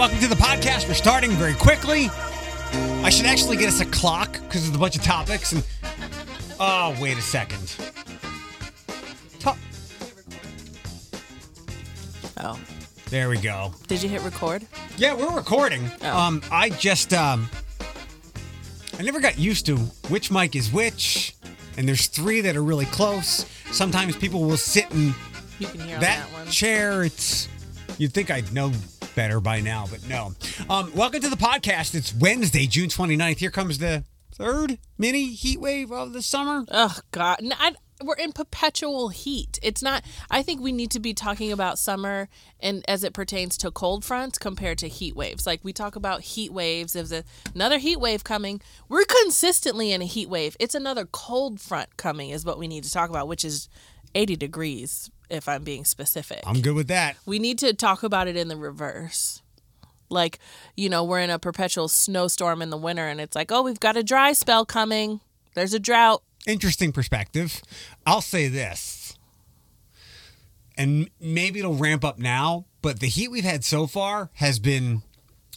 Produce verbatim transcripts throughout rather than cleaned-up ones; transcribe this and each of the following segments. Welcome to the podcast. We're starting very quickly. I should actually get us a clock because there's a bunch of topics. And oh, wait a second. Top. Oh. There we go. Did you hit record? Yeah, we're recording. Oh. Um, I just, um, I never got used to which mic is which. And there's three that are really close. Sometimes people will sit in you can hear that, on that one. chair. It's, you'd think I'd know better by now, but no. Um, welcome to the podcast. It's Wednesday, June twenty-ninth. Here comes the third mini heat wave of the summer. Oh, God. No, I, we're in perpetual heat. It's not, I think we need to be talking about summer and as it pertains to cold fronts compared to heat waves. Like we talk about heat waves. There's a, another heat wave coming. We're consistently in a heat wave. It's another cold front coming is what we need to talk about, which is eighty degrees, if I'm being specific. I'm good with that. We need to talk about it in the reverse. Like, you know, we're in a perpetual snowstorm in the winter and it's like, oh, we've got a dry spell coming. There's a drought. Interesting perspective. I'll say this, and maybe it'll ramp up now, but the heat we've had so far has been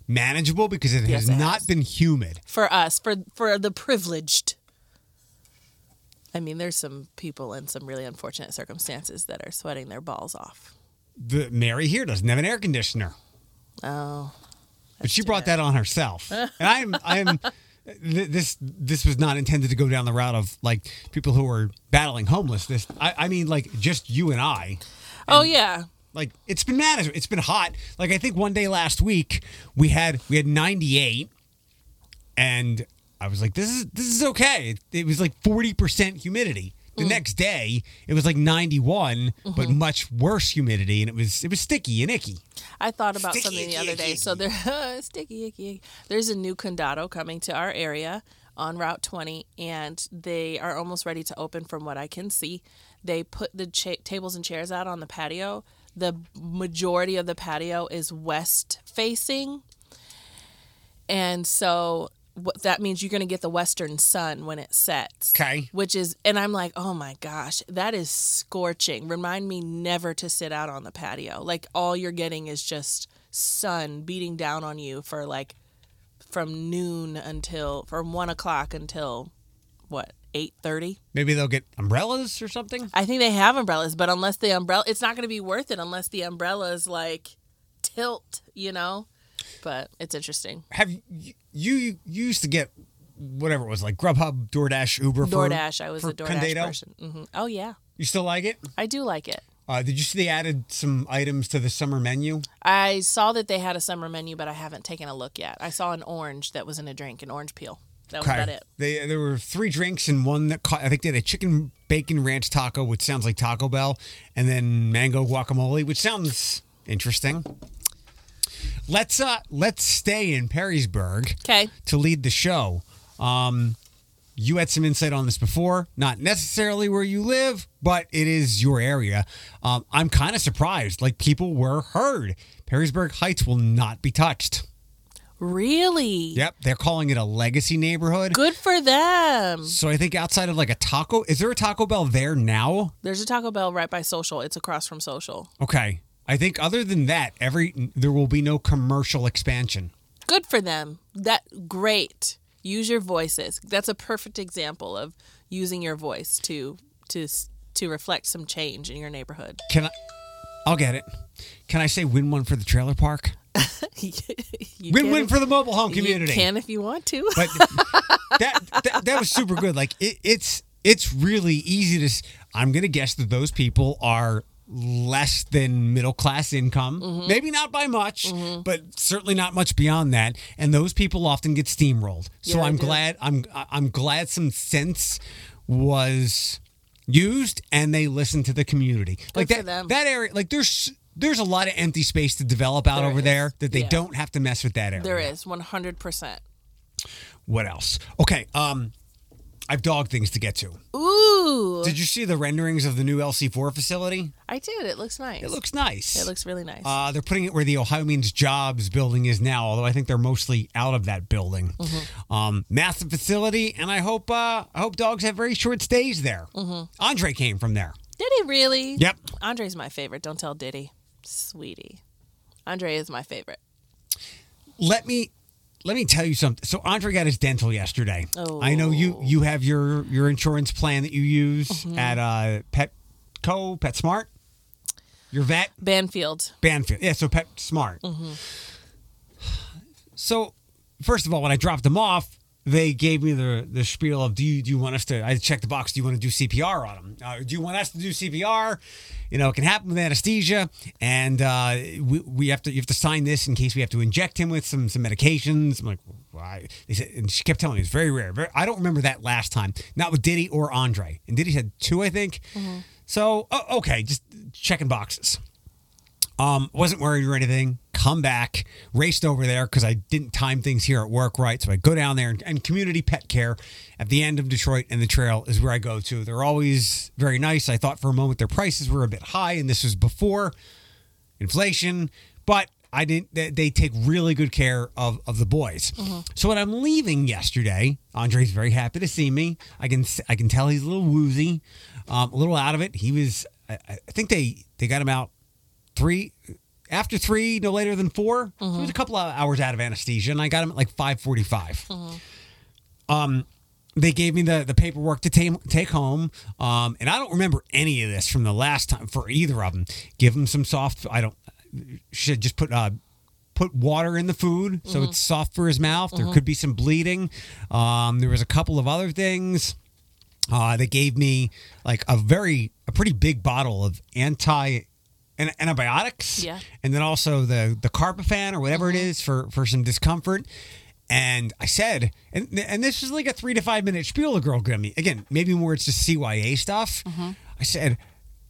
manageable because it has yes, it not has. been humid. For us, for for the privileged. I mean, there's some people in some really unfortunate circumstances that are sweating their balls off. The Mary here doesn't have an air conditioner. Oh. But she brought that on herself. And I'm I'm this this was not intended to go down the route of like people who are battling homelessness. I, I mean like just you and I. And oh yeah. Like it's been mad it's been hot. Like I think one day last week we had we had ninety-eight and I was like, this is this is okay. It was like forty percent humidity. The mm. next day, it was like ninety-one, mm-hmm. but much worse humidity, and it was it was sticky and icky. I thought about sticky, something the icky, other day. Icky. So there, uh, sticky, icky, icky. There's a new Condado coming to our area on Route twenty, and they are almost ready to open. From what I can see, they put the cha- tables and chairs out on the patio. The majority of the patio is west facing, and so. That means you're going to get the western sun when it sets. Okay. Which is, and I'm like, oh my gosh, that is scorching. Remind me never to sit out on the patio. Like, all you're getting is just sun beating down on you for like from noon until, from one o'clock until what, eight thirty? Maybe they'll get umbrellas or something? I think they have umbrellas, but unless the umbrella, it's not going to be worth it unless the umbrellas like tilt, you know? But it's interesting. Have you, you, you used to get whatever it was, like Grubhub, DoorDash, Uber for DoorDash, I was a DoorDash Condado? person. Mm-hmm. Oh, yeah. You still like it? I do like it. Uh, did you see they added some items to the summer menu? I saw that they had a summer menu, but I haven't taken a look yet. I saw an orange that was in a drink, an orange peel. That was okay. about it. They, there were three drinks and one that caught, I think they had a chicken bacon ranch taco, which sounds like Taco Bell, and then mango guacamole, which sounds interesting. Let's uh let's stay in Perrysburg okay. to lead the show. Um, you had some insight on this before, not necessarily where you live, but it is your area. Um, I'm kind of surprised. Like people were heard. Perrysburg Heights will not be touched. Really? Yep. They're calling it a legacy neighborhood. Good for them. So I think outside of like a taco, is there a Taco Bell there now? There's a Taco Bell right by Social. It's across from Social. Okay. I think other than that, every there will be no commercial expansion. Good for them. That great. Use your voices. That's a perfect example of using your voice to to to reflect some change in your neighborhood. Can I? I'll get it. Can I say win-win for the trailer park? Win-win for the mobile home community. You can if you want to. But that, that that was super good. Like it, it's it's really easy to. I'm gonna guess that those people are. Less than middle class income, mm-hmm. maybe not by much, mm-hmm. but certainly not much beyond that. And those people often get steamrolled. Yeah, so I'm glad I'm I'm glad some sense was used and they listened to the community. Good like that that area, like there's there's a lot of empty space to develop out there over is. there that they yeah. don't have to mess with that area. There is one hundred percent. What else? Okay, um, I've dog things to get to. Ooh. Did you see the renderings of the new L C four facility? I did. It looks nice. It looks nice. It looks really nice. Uh, they're putting it where the Ohio Means Jobs building is now, although I think they're mostly out of that building. Mm-hmm. Um, massive facility, and I hope uh, I hope dogs have very short stays there. Mm-hmm. Andre came from there. Did he really? Yep. Andre's my favorite. Don't tell Diddy. Sweetie. Andre is my favorite. let me let me tell you something. So Andre got his dental yesterday. Oh. I know you you have your, your insurance plan that you use mm-hmm. at uh, Petco, PetSmart. Your vet? Banfield. Banfield. Yeah, so PetSmart. Mm-hmm. So, first of all, when I dropped them off, they gave me the the spiel of, do you do you want us to, I checked the box, do you want to do C P R on them? Uh, do you want us to do C P R? You know, it can happen with anesthesia, and uh, we we have to, you have to sign this in case we have to inject him with some some medications. I'm like, why? They said, and she kept telling me, it's very rare. Very, I don't remember that last time. Not with Diddy or Andre. And Diddy had two, I think. Mm-hmm. So, oh, okay, just checking boxes. Um, wasn't worried or anything. Come back, raced over there because I didn't time things here at work right. So I go down there, and, and Community Pet Care at the end of Detroit and the trail is where I go to. They're always very nice. I thought for a moment their prices were a bit high, and this was before inflation, but I didn't. They, they take really good care of, of the boys. Mm-hmm. So when I'm leaving yesterday, Andre's very happy to see me. I can I can tell he's a little woozy, um, a little out of it. He was. I, I think they they got him out. Three, after three, no later than four. Mm-hmm. So it was a couple of hours out of anesthesia, and I got him at like five forty-five. Mm-hmm. Um, they gave me the, the paperwork to take take home, um, and I don't remember any of this from the last time for either of them. Give them some soft. I don't should just put uh, put water in the food so mm-hmm. it's soft for his mouth. Mm-hmm. There could be some bleeding. Um, there was a couple of other things. Uh, they gave me like a very a pretty big bottle of anti. And antibiotics, yeah. And then also the the carpefan or whatever mm-hmm. it is for, for some discomfort. And I said, and and this is like a three to five minute spiel the girl gave me. Again, maybe more it's just C Y A stuff. Mm-hmm. I said,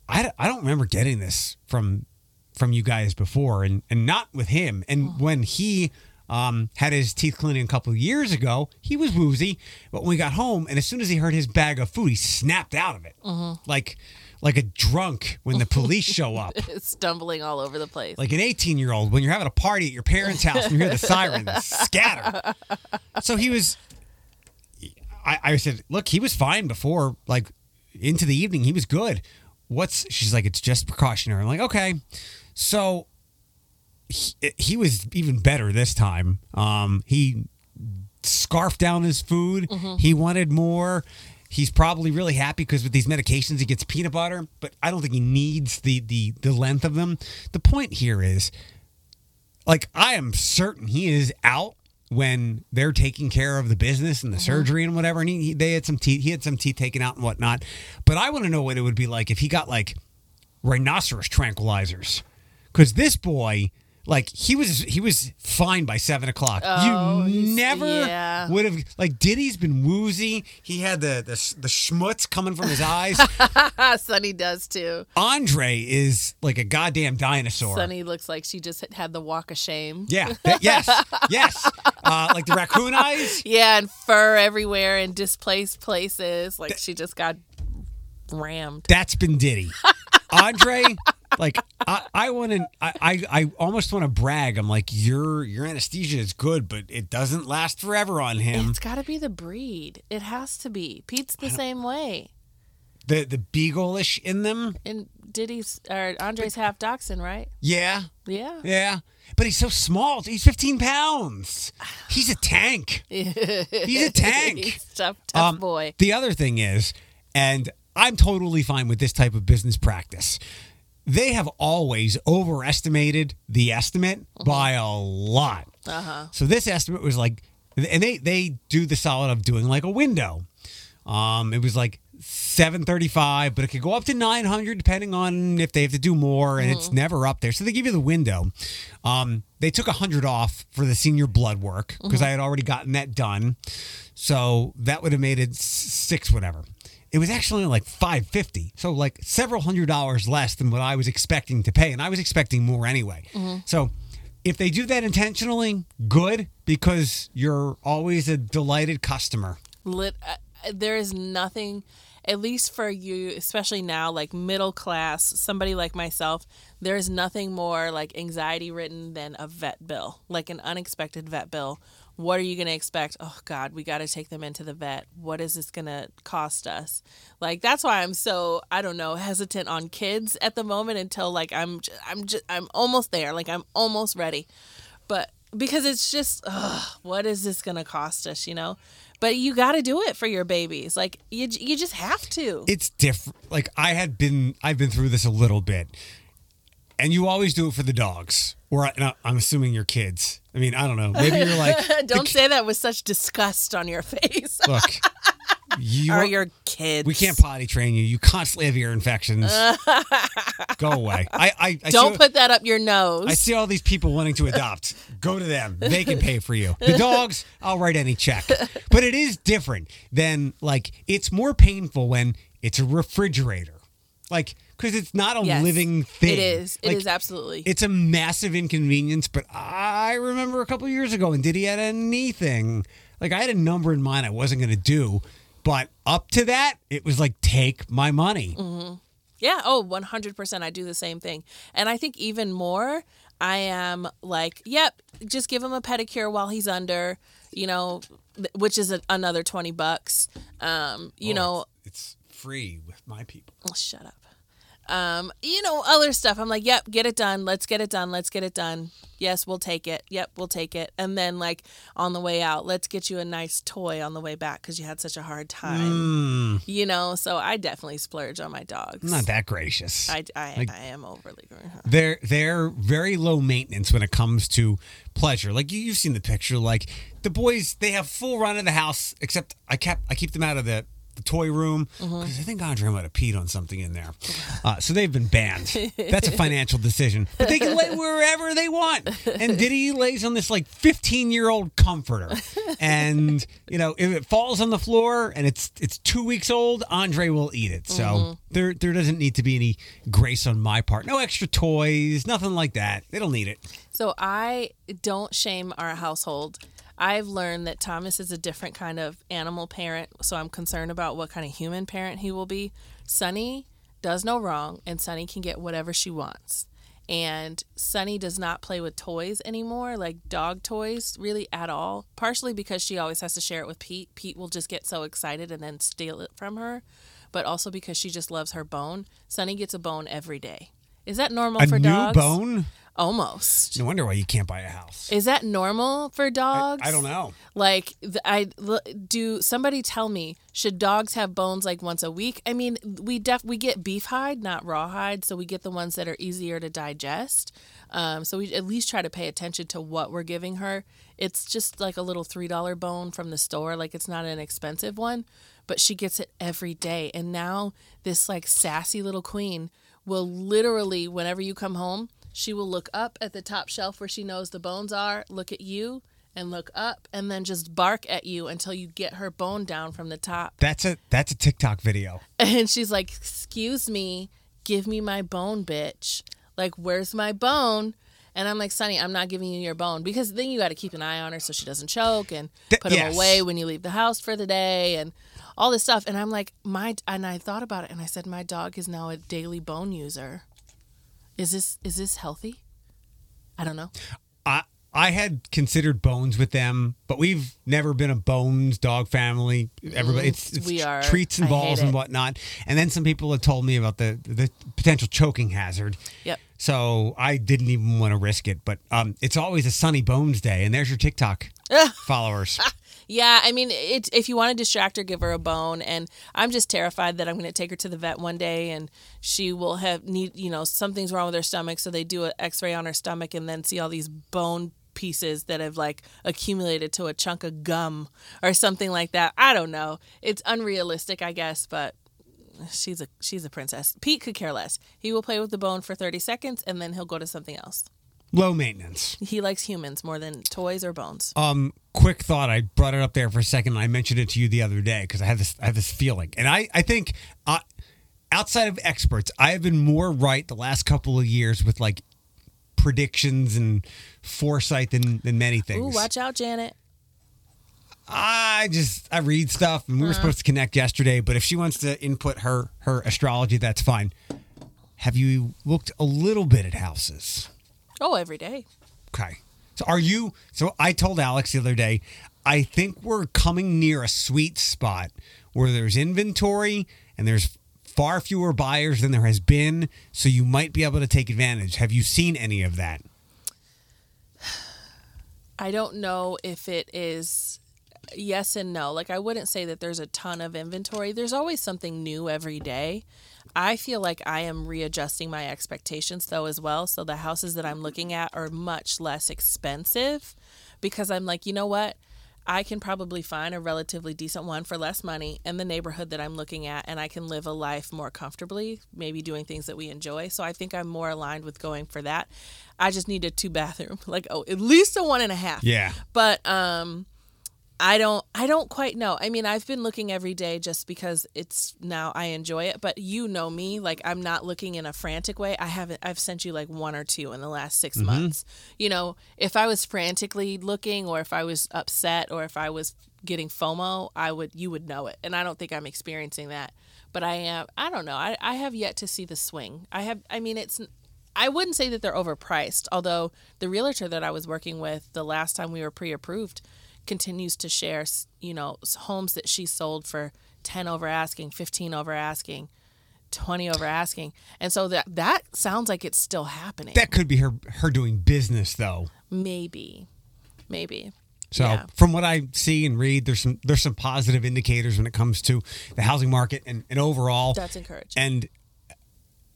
I, I don't remember getting this from from you guys before, and, and not with him. And mm-hmm. when he um, had his teeth cleaning a couple of years ago, he was woozy. But when we got home, and as soon as he heard his bag of food, he snapped out of it. Mm-hmm. Like... Like a drunk when the police show up. Stumbling all over the place. Like an eighteen-year-old when you're having a party at your parents' house and you hear the siren scatter. So he was, I, I said, look, he was fine before, like into the evening. He was good. What's, she's like, it's just precautionary. I'm like, okay. So he, he was even better this time. Um, he scarfed down his food. Mm-hmm. He wanted more. He's probably really happy because with these medications, he gets peanut butter, but I don't think he needs the, the, the length of them. The point here is, like, I am certain he is out when they're taking care of the business and the mm-hmm. surgery and whatever. And he, they had some teeth, he had some teeth taken out and whatnot. But I want to know what it would be like if he got, like, rhinoceros tranquilizers. Because this boy... Like, he was he was fine by seven o'clock. Oh, you never yeah. would have... Like, Diddy's been woozy. He had the, the, the schmutz coming from his eyes. Sonny does, too. Andre is like a goddamn dinosaur. Sonny looks like she just had the walk of shame. Yeah. Th- yes. Yes. Uh, like the raccoon eyes. Yeah, and fur everywhere and displaced places. Like, Th- she just got rammed. That's been Diddy. Andre... Like I, I want to, I, I, I almost want to brag. I'm like, your your anesthesia is good, but it doesn't last forever on him. It's got to be the breed. It has to be. Pete's the same way. The the beagle-ish in them. And Diddy's or Andre's but, half dachshund, right? Yeah. Yeah. Yeah. But he's so small. He's fifteen pounds. He's a tank. He's a tank. He's tough, tough um, boy. The other thing is, and I'm totally fine with this type of business practice. They have always overestimated the estimate mm-hmm. by a lot. Uh-huh. So this estimate was like, and they, they do the solid of doing like a window. Um, it was like seven thirty-five, but it could go up to nine hundred depending on if they have to do more, and mm-hmm. it's never up there. So they give you the window. Um, they took one hundred off for the senior blood work because mm-hmm. I had already gotten that done. So that would have made it six whatever. It was actually like five hundred fifty dollars, so like several hundred dollars less than what I was expecting to pay, and I was expecting more anyway. Mm-hmm. So if they do that intentionally, good, because you're always a delighted customer. Lit, uh, there is nothing, at least for you, especially now, like middle class, somebody like myself, there is nothing more like anxiety ridden than a vet bill, like an unexpected vet bill. What are you going to expect? Oh, God, we got to take them into the vet. What is this going to cost us? Like, that's why I'm so, I don't know, hesitant on kids at the moment until, like, I'm I'm, just, I'm almost there. Like, I'm almost ready. But because it's just, ugh, what is this going to cost us, you know? But you got to do it for your babies. Like, you you just have to. It's different. Like, I had been, I've been through this a little bit. And you always do it for the dogs. Or I, I'm assuming your kids. I mean, I don't know. Maybe you're like... don't say ki- that with such disgust on your face. Look. You are your kids. We can't potty train you. You constantly have ear infections. Go away. I, I, I Don't see, put that up your nose. I see all these people wanting to adopt. Go to them. They can pay for you. The dogs, I'll write any check. But it is different than, like, it's more painful when it's a refrigerator. Like, because it's not a yes, living thing. It is. It like, is absolutely. It's a massive inconvenience, but I remember a couple of years ago, and did he had anything? Like, I had a number in mind I wasn't going to do. But up to that, it was like, take my money. Mm-hmm. Yeah. Oh, one hundred percent. I do the same thing. And I think even more, I am like, yep, just give him a pedicure while he's under, you know, which is a, another twenty bucks. Um, you oh, know, it's, it's free with my people. Oh, shut up. Um, you know, other stuff. I'm like, yep, get it done. Let's get it done. Let's get it done. Yes, we'll take it. Yep, we'll take it. And then, like, on the way out, let's get you a nice toy on the way back because you had such a hard time. Mm. You know, so I definitely splurge on my dogs. I'm not that gracious. I, I, like, I am overly gracious. They're, they're very low maintenance when it comes to pleasure. Like, you, you've seen the picture. Like, the boys, they have full run of the house, except I kept I keep them out of the... the toy room, because mm-hmm. I think Andre might have peed on something in there. Uh, so they've been banned. That's a financial decision. But they can lay wherever they want. And Diddy lays on this, like, fifteen-year-old comforter. And, you know, if it falls on the floor and it's it's two weeks old, Andre will eat it. So mm-hmm. there there doesn't need to be any grace on my part. No extra toys, nothing like that. They don't need it. So I don't shame our household. I've learned that Thomas is a different kind of animal parent, so I'm concerned about what kind of human parent he will be. Sunny does no wrong, and Sunny can get whatever she wants. And Sunny does not play with toys anymore, like dog toys, really at all, partially because she always has to share it with Pete. Pete will just get so excited and then steal it from her, but also because she just loves her bone. Sunny gets a bone every day. Is that normal a for dogs? A new bone? Almost. No wonder why you can't buy a house. Is that normal for dogs? I, I don't know. Like, I do. Somebody tell me, should dogs have bones like once a week? I mean, we def we get beef hide, not raw hide, so we get the ones that are easier to digest. Um, so we at least try to pay attention to what we're giving her. It's just like a little three dollar bone from the store. Like, it's not an expensive one, but she gets it every day. And now this, like, sassy little queen will literally, whenever you come home, she will look up at the top shelf where she knows the bones are, look at you, and look up, and then just bark at you until you get her bone down from the top. That's a that's a TikTok video. And she's like, excuse me, give me my bone, bitch. Like, where's my bone? And I'm like, Sunny, I'm not giving you your bone. Because then you got to keep an eye on her so she doesn't choke and Th- put them yes. away when you leave the house for the day and all this stuff. And I'm like, my and I thought about it, and I said, my dog is now a daily bone user. Is this is this healthy? I don't know. I I had considered bones with them, but we've never been a bones dog family. Everybody, it's, it's we are, treats and balls and whatnot. And then some people had told me about the the potential choking hazard. Yep. So I didn't even want to risk it. But um, it's always a Sunny Bones Day, and there's your TikTok followers. Yeah, I mean, it, if you want to distract her, give her a bone. And I'm just terrified that I'm going to take her to the vet one day and she will have need, you know, something's wrong with her stomach. So they do an x-ray on her stomach and then see all these bone pieces that have, like, accumulated to a chunk of gum or something like that. I don't know. It's unrealistic, I guess, but she's a she's a princess. Pete could care less. He will play with the bone for thirty seconds and then he'll go to something else. Low maintenance. He likes humans more than toys or bones. Um, quick thought. I brought it up there for a second. And I mentioned it to you the other day because I had this I had this feeling. And I, I think uh, outside of experts, I have been more right the last couple of years with, like, predictions and foresight than, than many things. Ooh, watch out, Janet. I just, I read stuff. And we were uh. supposed to connect yesterday. But if she wants to input her, her astrology, that's fine. Have you looked a little bit at houses? Oh, every day. Okay. So are you, so I told Alex the other day, I think we're coming near a sweet spot where there's inventory and there's far fewer buyers than there has been. So you might be able to take advantage. Have you seen any of that? I don't know if it is yes and no. Like, I wouldn't say that there's a ton of inventory. There's always something new every day. I feel like I am readjusting my expectations, though, as well. So the houses that I'm looking at are much less expensive because I'm like, you know what? I can probably find a relatively decent one for less money in the neighborhood that I'm looking at, and I can live a life more comfortably, maybe doing things that we enjoy. So I think I'm more aligned with going for that. I just need a two bathroom, like, oh, at least a one and a half. Yeah. But um, I don't, I don't quite know. I mean, I've been looking every day just because it's now I enjoy it, but you know me, like I'm not looking in a frantic way. I haven't, I've sent you like one or two in the last six mm-hmm. months. You know, if I was frantically looking or if I was upset or if I was getting FOMO, I would, you would know it. And I don't think I'm experiencing that, but I am, I don't know. I, I have yet to see the swing. I have, I mean, it's, I wouldn't say that they're overpriced, although the realtor that I was working with the last time we were pre-approved continues to share, you know, homes that she sold for ten over asking, fifteen over asking, twenty over asking. And so that that sounds like it's still happening. That could be her, her doing business, though. Maybe. Maybe. So yeah. From what I see and read, there's some there's some positive indicators when it comes to the housing market and, and overall. That's encouraging. And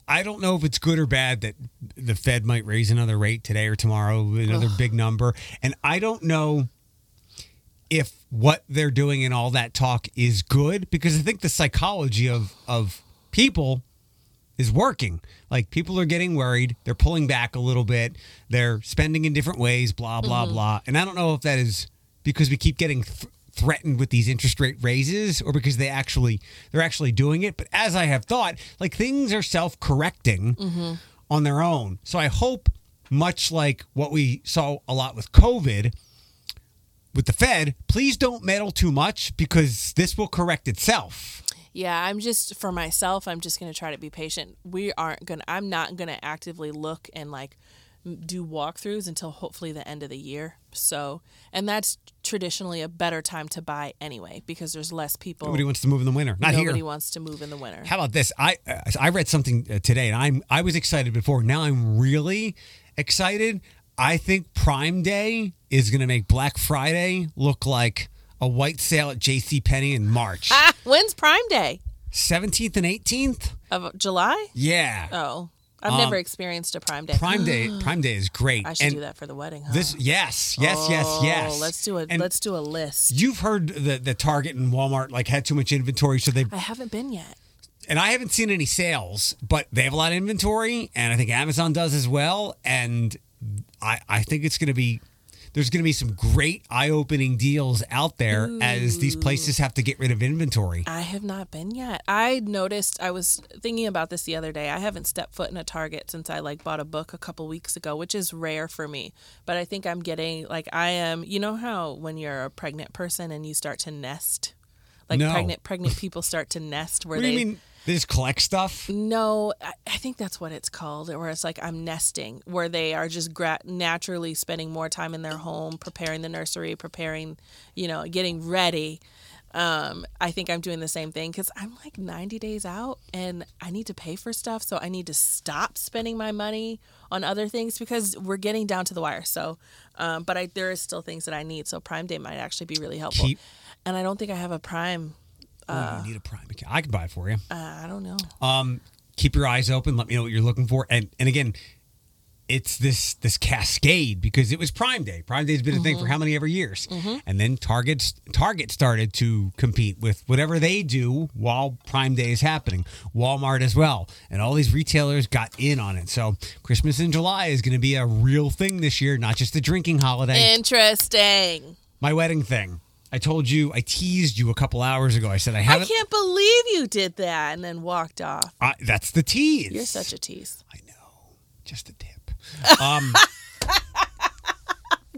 I don't know if it's good or bad that the Fed might raise another rate today or tomorrow, another Ugh. big number. And I don't know if what they're doing and all that talk is good, because I think the psychology of, of people is working. Like, people are getting worried. They're pulling back a little bit. They're spending in different ways, blah, blah, mm-hmm. blah. And I don't know if that is because we keep getting th- threatened with these interest rate raises or because they actually they're actually doing it. But as I have thought, like, things are self-correcting mm-hmm. on their own. So I hope, much like what we saw a lot with COVID with the Fed, please don't meddle too much because this will correct itself. Yeah, I'm just, for myself, I'm just going to try to be patient. We aren't going to, I'm not going to actively look and like do walkthroughs until hopefully the end of the year. So, and that's traditionally a better time to buy anyway because there's less people. Nobody wants to move in the winter. Not Nobody here. Nobody wants to move in the winter. How about this? I uh, I read something today, and I'm I was excited before. Now I'm really excited. I think Prime Day is going to make Black Friday look like a white sale at JCPenney in March. Ah, when's Prime Day? seventeenth and eighteenth of July? Yeah. Oh. I've um, never experienced a Prime Day. Prime Day, Prime Day is great. I should and do that for the wedding, huh? This, yes, yes, oh, yes, yes. Let's do a and let's do a list. You've heard that the Target and Walmart like had too much inventory, so they. I haven't been yet. And I haven't seen any sales, but they have a lot of inventory, and I think Amazon does as well. And I I think it's going to be. There's going to be some great eye-opening deals out there Ooh. as these places have to get rid of inventory. I have not been yet. I noticed, I was thinking about this the other day. I haven't stepped foot in a Target since I like bought a book a couple weeks ago, which is rare for me. But I think I'm getting, like I am, you know how when you're a pregnant person and you start to nest? Like no. pregnant pregnant people start to nest where what they... do you mean? They just collect stuff? No, I think that's what it's called, where it's like I'm nesting, where they are just gra- naturally spending more time in their home, preparing the nursery, preparing, you know, getting ready. Um, I think I'm doing the same thing because I'm like ninety days out and I need to pay for stuff. So I need to stop spending my money on other things because we're getting down to the wire. So, um, but I, there is still things that I need. So Prime Day might actually be really helpful. Keep- and I don't think I have a Prime Uh, oh, you need a Prime account. I can buy it for you. Uh, I don't know. Um, keep your eyes open. Let me know what you're looking for. And and again, it's this this cascade because it was Prime Day. Prime Day's been mm-hmm. a thing for how many ever years? Mm-hmm. And then Target's, Target started to compete with whatever they do while Prime Day is happening. Walmart as well. And all these retailers got in on it. So Christmas in July is going to be a real thing this year, not just a drinking holiday. Interesting. My wedding thing. I told you, I teased you a couple hours ago. I said I haven't. I can't believe you did that and then walked off. Uh, that's the tease. You're such a tease. I know. Just a tip. Um,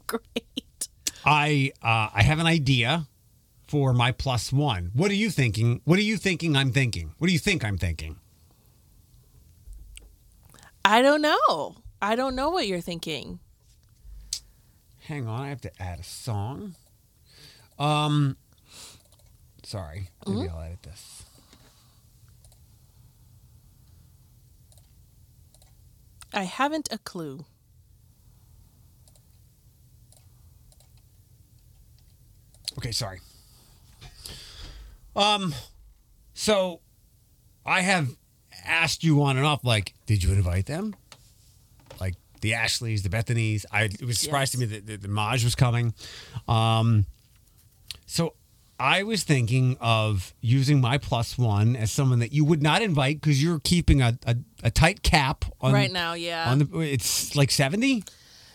Great. I uh, I have an idea for my plus one. What are you thinking? What are you thinking I'm thinking? What do you think I'm thinking? I don't know. I don't know what you're thinking. Hang on. I have to add a song. Um, sorry. Maybe mm-hmm. I'll edit this. I haven't a clue. Okay, sorry. Um, so I have asked you on and off, like, did you invite them? Like the Ashleys, the Bethany's. I it was surprised yes. to me that, that the Maj was coming. Um, so I was thinking of using my plus one as someone that you would not invite because you're keeping a, a, a tight cap on right now. Yeah, on the, it's like seventy.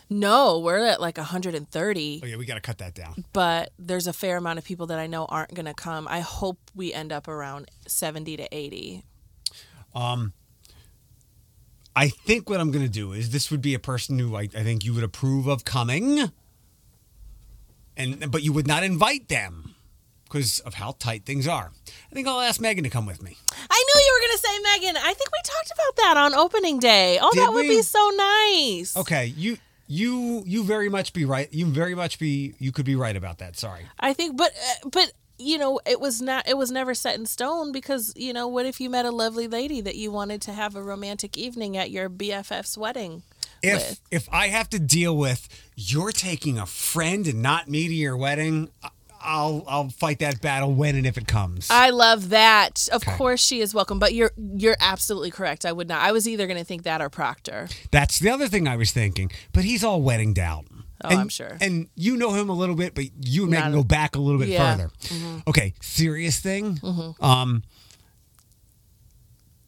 No, we're at like one hundred thirty. Oh, yeah, we got to cut that down. But there's a fair amount of people that I know aren't going to come. I hope we end up around seventy to eighty. Um, I think what I'm going to do is this would be a person who I, I think you would approve of coming, and but you would not invite them because of how tight things are. I think I'll ask Megan to come with me. I knew you were going to say Megan. I think we talked about that on opening day. Oh, Did that would we? be so nice. Okay, you... You you very much be right. You very much be you could be right about that. Sorry. I think, but but you know, it was not. It was never set in stone because you know, what if you met a lovely lady that you wanted to have a romantic evening at your B F F's wedding? If with? if I have to deal with you're taking a friend and not me to your wedding, I'll I'll fight that battle when and if it comes. I love that. Of okay. course, she is welcome. But you're you're absolutely correct. I would not. I was either going to think that or Proctor. That's the other thing I was thinking. But he's all weddinged out. Oh, and, I'm sure. And you know him a little bit, but you and Megan go back a little bit yeah. further. Mm-hmm. Okay, serious thing. Mm-hmm. Um,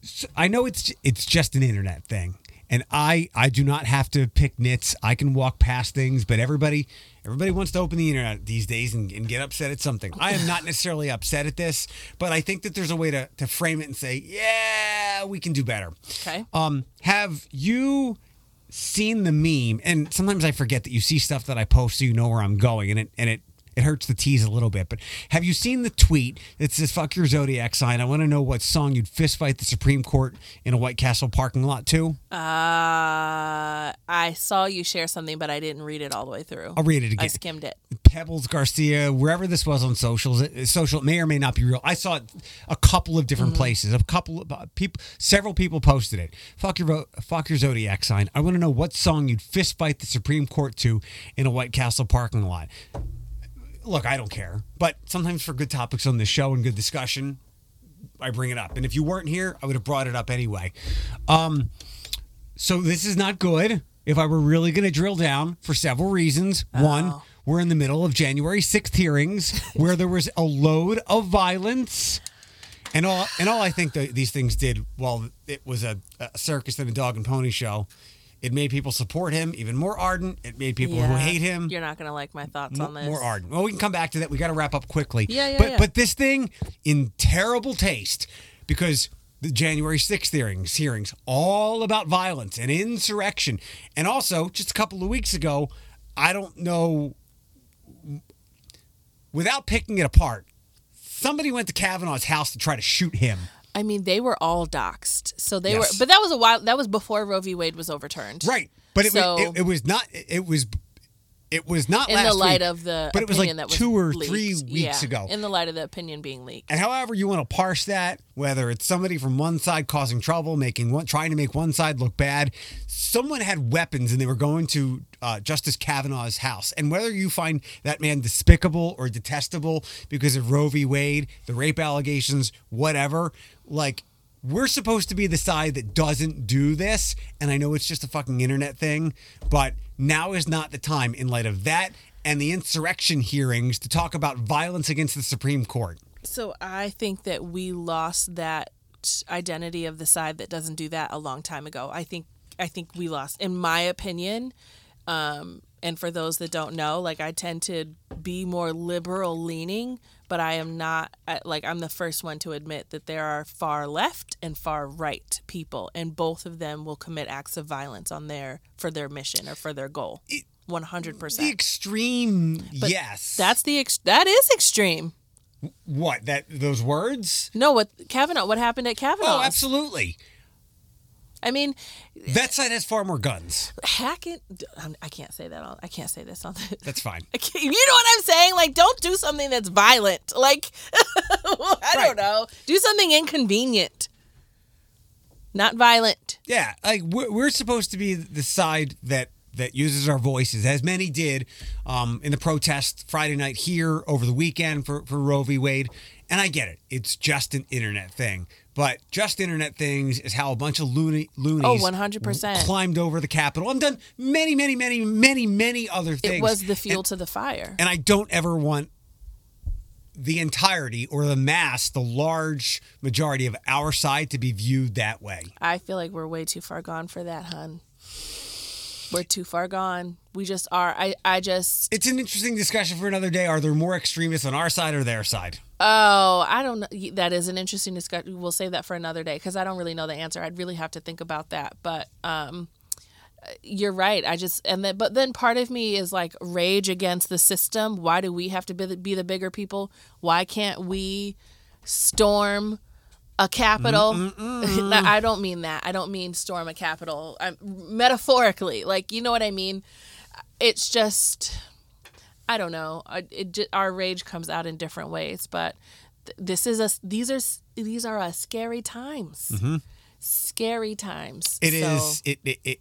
so I know it's it's just an internet thing, and I I do not have to pick nits. I can walk past things, but everybody. Everybody wants to open the internet these days and, and get upset at something. I am not necessarily upset at this, but I think that there's a way to, to frame it and say, yeah, we can do better. Okay. Um, have you seen the meme? And sometimes I forget that you see stuff that I post so you know where I'm going, and it and it, it hurts the tease a little bit. But have you seen the tweet that says, fuck your Zodiac sign? I want to know what song you'd fist fight the Supreme Court in a White Castle parking lot to. Uh... I saw you share something, but I didn't read it all the way through. I'll read it again. I skimmed it. Pebbles Garcia, wherever this was on socials, social, it may or may not be real. I saw it a couple of different mm-hmm. places. A couple of uh, people, several people posted it. Fuck your, fuck your Zodiac sign. I want to know what song you'd fist fight the Supreme Court to in a White Castle parking lot. Look, I don't care, but sometimes for good topics on this show and good discussion, I bring it up. And if you weren't here, I would have brought it up anyway. Um, so this is not good. If I were really going to drill down for several reasons, oh. one, we're in the middle of January sixth hearings where there was a load of violence. And all and all I think the, these things did, while it was a, a circus and a dog and pony show, it made people support him even more ardent. It made people yeah. who hate him. You're not going to like my thoughts m- on this. More ardent. Well, we can come back to that. We got to wrap up quickly. Yeah, yeah, but, yeah. But this thing, in terrible taste, because... the January sixth hearings, hearings, all about violence and insurrection. And also, just a couple of weeks ago, I don't know, without picking it apart, somebody went to Kavanaugh's house to try to shoot him. I mean, they were all doxxed. So they yes. were, but that was a while, that was before Roe v. Wade was overturned. Right. But it, so, was, it, it was not, it was, it was not in last the light week, of the but it was like that was two or leaked. three weeks yeah, ago. In the light of the opinion being leaked, and however you want to parse that, whether it's somebody from one side causing trouble, making one, trying to make one side look bad, someone had weapons and they were going to uh, Justice Kavanaugh's house. And whether you find that man despicable or detestable because of Roe v. Wade, the rape allegations, whatever, like. We're supposed to be the side that doesn't do this, and I know it's just a fucking internet thing, but now is not the time, in light of that and the insurrection hearings, to talk about violence against the Supreme Court. So I think that we lost that identity of the side that doesn't do that a long time ago. I think I think we lost, in my opinion, um, and for those that don't know, like I tend to be more liberal-leaning, but I am not, like, I'm the first one to admit that there are far left and far right people, and both of them will commit acts of violence on their, for their mission or for their goal. one hundred percent. The extreme, but yes. That's the, ex- that is extreme. What, that, those words? No, what, Kavanaugh, what happened at Kavanaugh? Oh, absolutely. I mean, that side has far more guns. Hackett, I can't say that. All, I can't say this on this. That's fine. I can't, you know what I'm saying? Like, don't do something that's violent. Like, well, I right. don't know. Do something inconvenient, not violent. Yeah, like we're, we're supposed to be the side that that uses our voices, as many did um, in the protest Friday night here over the weekend for, for Roe v. Wade. And I get it. It's just an internet thing. But just internet things is how a bunch of loony, loonies oh, one hundred percent climbed over the Capitol and done many, many, many, many, many other things. It was the fuel and, to the fire. And I don't ever want the entirety or the mass, the large majority of our side to be viewed that way. I feel like we're way too far gone for that, hun. We're too far gone. We just are. I, I just... It's an interesting discussion for another day. Are there more extremists on our side or their side? Oh, I don't know. That is an interesting discussion. We'll save that for another day because I don't really know the answer. I'd really have to think about that. But um, you're right. I just... and then, But then part of me is like rage against the system. Why do we have to be the, be the bigger people? Why can't we storm a Capitol? I don't mean that. I don't mean storm a Capitol. I'm, metaphorically. Like, you know what I mean? It's just... I don't know. It, it, our rage comes out in different ways, but th- this is a these are these are a scary times. Mm-hmm. Scary times. It so. is. It, it it.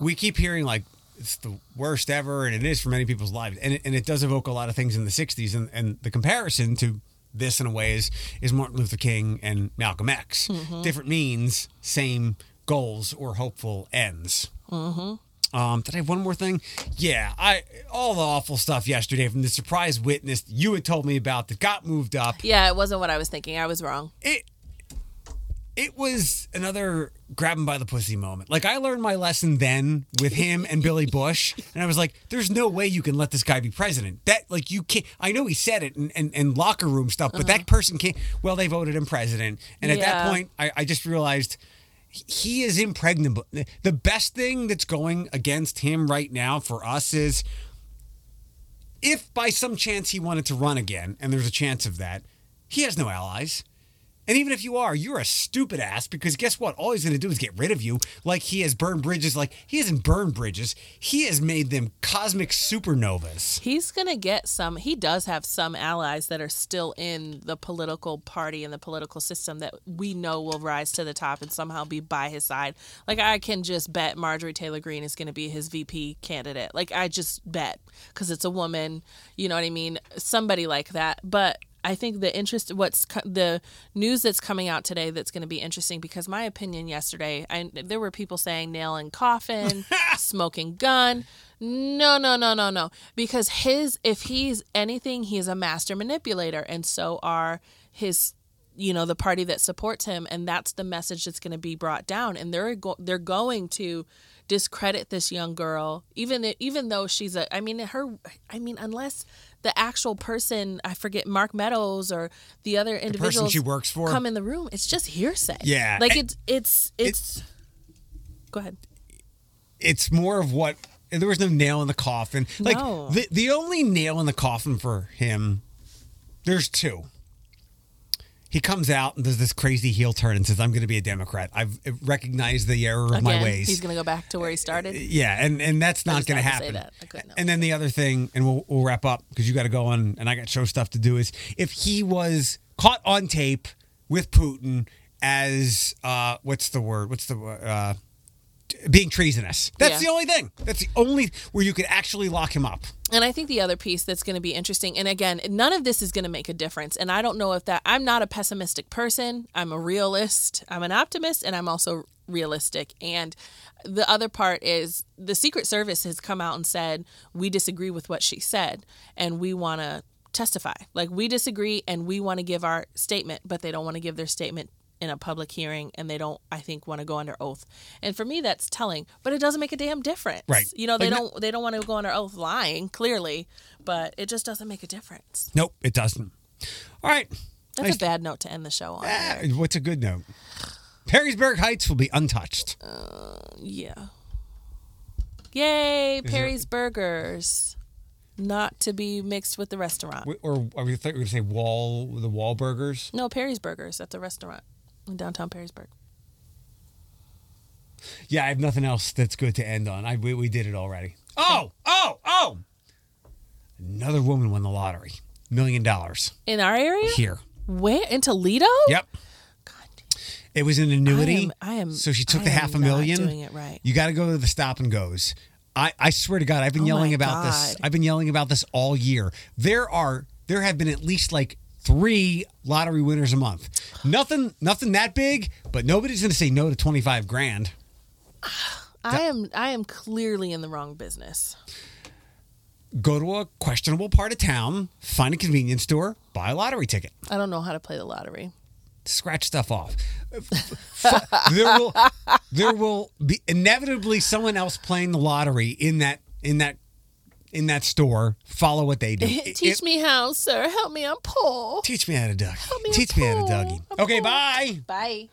We keep hearing like it's the worst ever, and it is for many people's lives, and it, and it does evoke a lot of things in the sixties, and, and the comparison to this in a way is is Martin Luther King and Malcolm X. Mm-hmm. Different means, same goals or hopeful ends. Mm-hmm. Um, did I have one more thing? Yeah, I all the awful stuff yesterday from the surprise witness you had told me about that got moved up. Yeah, it wasn't what I was thinking. I was wrong. It it was another grab him by the pussy moment. Like, I learned my lesson then with him and Billy Bush, and I was like, there's no way you can let this guy be president. That, like, you can't. I know he said it and, and, and locker room stuff, but uh-huh. that person can't. Well, they voted him president. And at yeah. that point, I, I just realized... he is impregnable. The best thing that's going against him right now for us is if by some chance he wanted to run again, and there's a chance of that, he has no allies. And even if you are, you're a stupid ass because guess what? All he's going to do is get rid of you like he has burned bridges. Like, he hasn't burned bridges. He has made them cosmic supernovas. He's going to get some. He does have some allies that are still in the political party and the political system that we know will rise to the top and somehow be by his side. Like, I can just bet Marjorie Taylor Greene is going to be his V P candidate. Like, I just bet because it's a woman. You know what I mean? Somebody like that. But I think the interest, what's co- the news that's coming out today that's going to be interesting, because my opinion yesterday, I, there were people saying nail in coffin, smoking gun. No, no, no, no, no. Because his, if he's anything, he's a master manipulator. And so are his, you know, the party that supports him. And that's the message that's going to be brought down. And they're go- they're going to discredit this young girl, even even though she's a, I mean, her, I mean, unless the actual person, I forget, Mark Meadows or the other individuals the she works for come in the room, it's just hearsay. Yeah. Like, it's, it's, it's, it's, go ahead. It's more of what, there was no nail in the coffin. Like, no. the, the only nail in the coffin for him, there's two. He comes out and does this crazy heel turn and says, I'm going to be a Democrat. I've recognized the error of Again, my ways. He's going to go back to where he started. Yeah, and, and that's not going to happen. And then the other thing, and we'll, we'll wrap up because you got to go on and I got show stuff to do, is if he was caught on tape with Putin as, uh, what's the word, what's the uh, being treasonous. That's yeah. the only thing. That's the only where you could actually lock him up. And I think the other piece that's going to be interesting, and again, none of this is going to make a difference. And I don't know if that, I'm not a pessimistic person. I'm a realist. I'm an optimist, and I'm also realistic. And the other part is the Secret Service has come out and said, we disagree with what she said, and we want to testify. Like, we disagree, and we want to give our statement, but they don't want to give their statement in a public hearing, and they don't, I think, want to go under oath. And for me, that's telling, but it doesn't make a damn difference. Right. You know, they like, don't, they don't want to go under oath lying, clearly, but it just doesn't make a difference. Nope, it doesn't. All right. That's nice. A bad note to end the show on. Ah, what's a good note? Perrysburg Heights will be untouched. Uh, yeah. Yay, Perry's Burgers. Not to be mixed with the restaurant. Or are we going to say Wall, the Wall Burgers? No, Perry's Burgers at the restaurant. In downtown Perrysburg. Yeah, I have nothing else that's good to end on. I we, we did it already. Oh, oh, oh! Another woman won the lottery. Million dollars. In our area? Here. Where? In Toledo? Yep. God. It was an annuity. I am. I am so she took I the half a million. Doing it right. You got to go to the Stop and Goes. I, I swear to God, I've been oh yelling about God. this. I've been yelling about this all year. There are there have been at least like three lottery winners a month. Nothing nothing that big, but nobody's going to say no to twenty-five grand. I am I am clearly in the wrong business. Go to a questionable part of town, find a convenience store, buy a lottery ticket. I don't know how to play the lottery. Scratch stuff off. there will there will be inevitably someone else playing the lottery in that in that in that store. Follow what they do. Teach it, me how, sir. Help me. I'm poor. Teach me how to duck. Help me. Teach I'm me poor. how to duck. Okay, poor. bye. Bye.